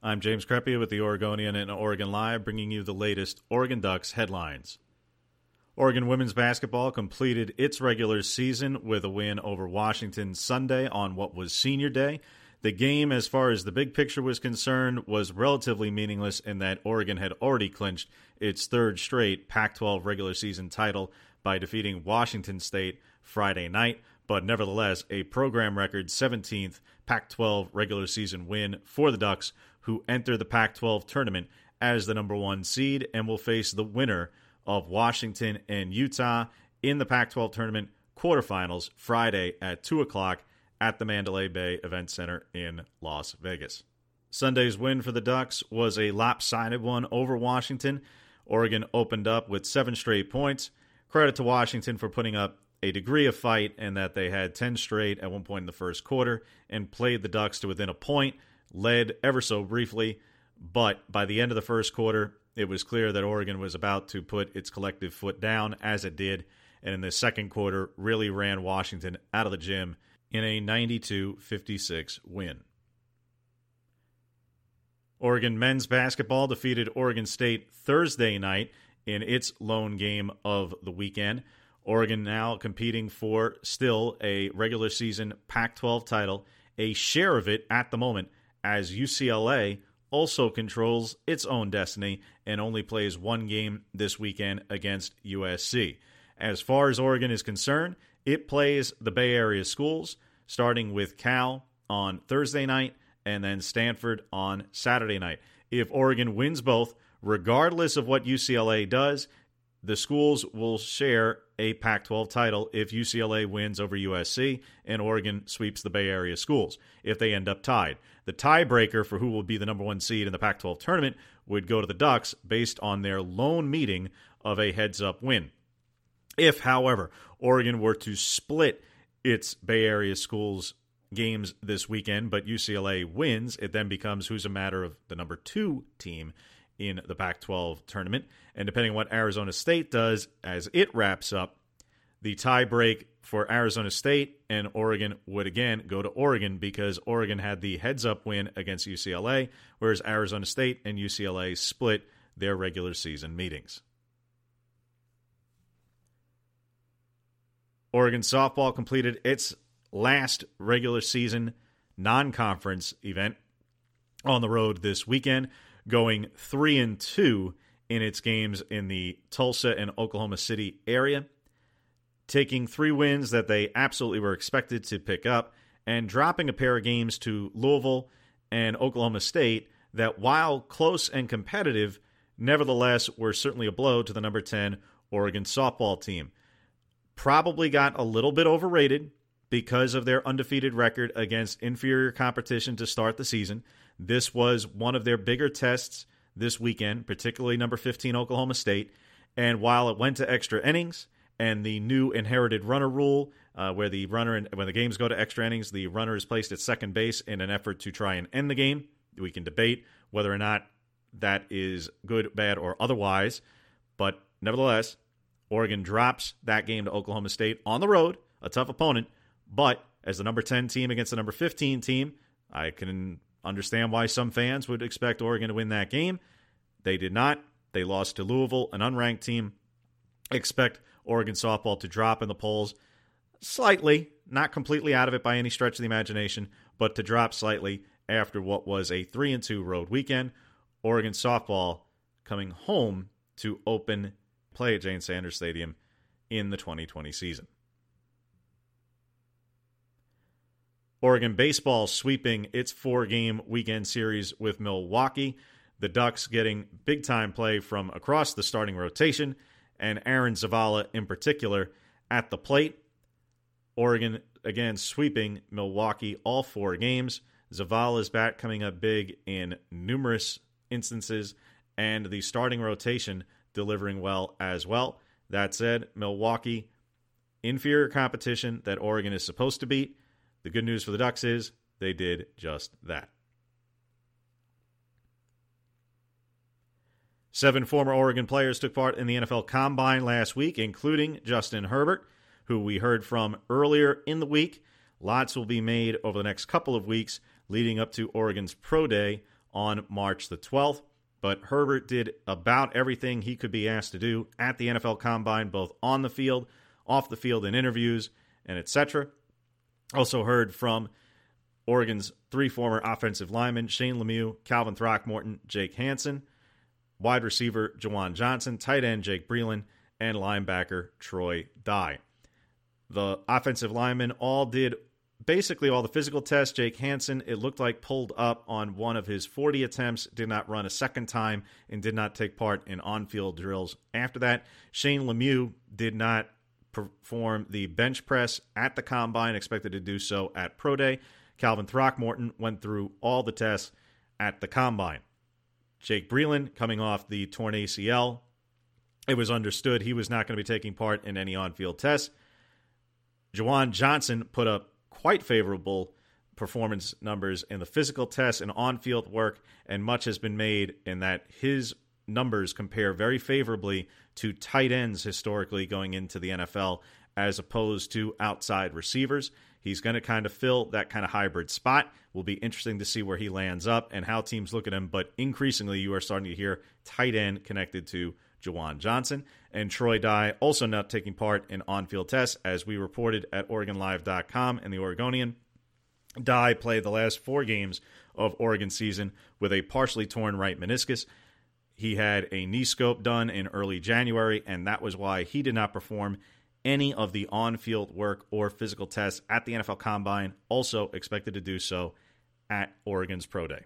I'm James Crappie with the Oregonian and Oregon Live, bringing you the latest Oregon Ducks headlines. Oregon women's basketball completed its regular season with a win over Washington Sunday on what was Senior Day. The game, as far as the big picture was concerned, was relatively meaningless in that Oregon had already clinched its third straight Pac-12 regular season title by defeating Washington State Friday night. But nevertheless, a program record 17th Pac-12 regular season win for the Ducks, who enter the Pac-12 tournament as the number 1 seed and will face the winner of Washington and Utah in the Pac-12 tournament quarterfinals Friday at 2 o'clock at the Mandalay Bay Event Center in Las Vegas. Sunday's win for the Ducks was a lopsided one over Washington. Oregon opened up with 7 straight points. Credit to Washington for putting up a degree of fight, and that they had 10 straight at one point in the first quarter and played the Ducks to within a point, led ever so briefly, but by the end of the first quarter, it was clear that Oregon was about to put its collective foot down, as it did, and in the second quarter really ran Washington out of the gym in a 92-56 win. Oregon men's basketball defeated Oregon State Thursday night in its lone game of the weekend. Oregon now competing for still a regular season Pac-12 title, a share of it at the moment, as UCLA also controls its own destiny and only plays one game this weekend against USC. As far as Oregon is concerned, it plays the Bay Area schools, starting with Cal on Thursday night and then Stanford on Saturday night. If Oregon wins both, regardless of what UCLA does, the schools will share a Pac-12 title if UCLA wins over USC and Oregon sweeps the Bay Area schools, if they end up tied. The tiebreaker for who will be the number 1 seed in the Pac-12 tournament would go to the Ducks based on their lone meeting of a heads-up win. If, however, Oregon were to split its Bay Area schools games this weekend, but UCLA wins, it then becomes who's a matter of the number 2 team in the Pac-12 tournament. And depending on what Arizona State does as it wraps up, the tie break for Arizona State and Oregon would again go to Oregon, because Oregon had the heads-up win against UCLA, whereas Arizona State and UCLA split their regular season meetings. Oregon softball completed its last regular season non-conference event on the road this weekend, going 3-2 in its games in the Tulsa and Oklahoma City area, taking 3 wins that they absolutely were expected to pick up, and dropping a pair of games to Louisville and Oklahoma State that, while close and competitive, nevertheless were certainly a blow to the number 10 Oregon softball team. Probably got a little bit overrated because of their undefeated record against inferior competition to start the season. This was one of their bigger tests this weekend, particularly number 15 Oklahoma State. And while it went to extra innings and the new inherited runner rule, where the runner, when the games go to extra innings, the runner is placed at second base in an effort to try and end the game. We can debate whether or not that is good, bad, or otherwise. But nevertheless, Oregon drops that game to Oklahoma State on the road, a tough opponent. But as the number 10 team against the number 15 team, I can understand why some fans would expect Oregon to win that game. They did not. They lost to Louisville, an unranked team. Expect Oregon softball to drop in the polls slightly, not completely out of it by any stretch of the imagination, but to drop slightly after what was a 3-2 road weekend. Oregon softball coming home to open play at Jane Sanders Stadium in the 2020 season. Oregon baseball sweeping its 4-game weekend series with Milwaukee. The Ducks getting big-time play from across the starting rotation, and Aaron Zavala in particular at the plate. Oregon, again, sweeping Milwaukee all 4 games. Zavala's bat coming up big in numerous instances, and the starting rotation delivering well as well. That said, Milwaukee, inferior competition that Oregon is supposed to beat. The good news for the Ducks is they did just that. 7 former Oregon players took part in the NFL Combine last week, including Justin Herbert, who we heard from earlier in the week. Lots will be made over the next couple of weeks leading up to Oregon's Pro Day on March the 12th. But Herbert did about everything he could be asked to do at the NFL Combine, both on the field, off the field in interviews, and etc. Also heard from Oregon's 3 former offensive linemen, Shane Lemieux, Calvin Throckmorton, Jake Hansen, wide receiver Juwan Johnson, tight end Jake Breland, and linebacker Troy Dye. The offensive linemen all did basically all the physical tests. Jake Hansen, it looked like, pulled up on one of his 40 attempts, did not run a second time, and did not take part in on-field drills after that. Shane Lemieux did not perform the bench press at the Combine, expected to do so at Pro Day. Calvin Throckmorton went through all the tests at the Combine. Jake Breland, coming off the torn ACL, it was understood he was not going to be taking part in any on-field tests. Juwan Johnson put up quite favorable performance numbers in the physical tests and on-field work, and much has been made in that his numbers compare very favorably to tight ends historically going into the NFL as opposed to outside receivers. He's going to kind of fill that kind of hybrid spot. Will be interesting to see where he lands up and how teams look at him, but increasingly you are starting to hear tight end connected to Juwan Johnson. And Troy Dye also not taking part in on-field tests, as we reported at OregonLive.com and the Oregonian. Dye played the last 4 games of Oregon season with a partially torn right meniscus. He had a knee scope done in early January, and that was why he did not perform any of the on-field work or physical tests at the NFL Combine, also expected to do so at Oregon's Pro Day.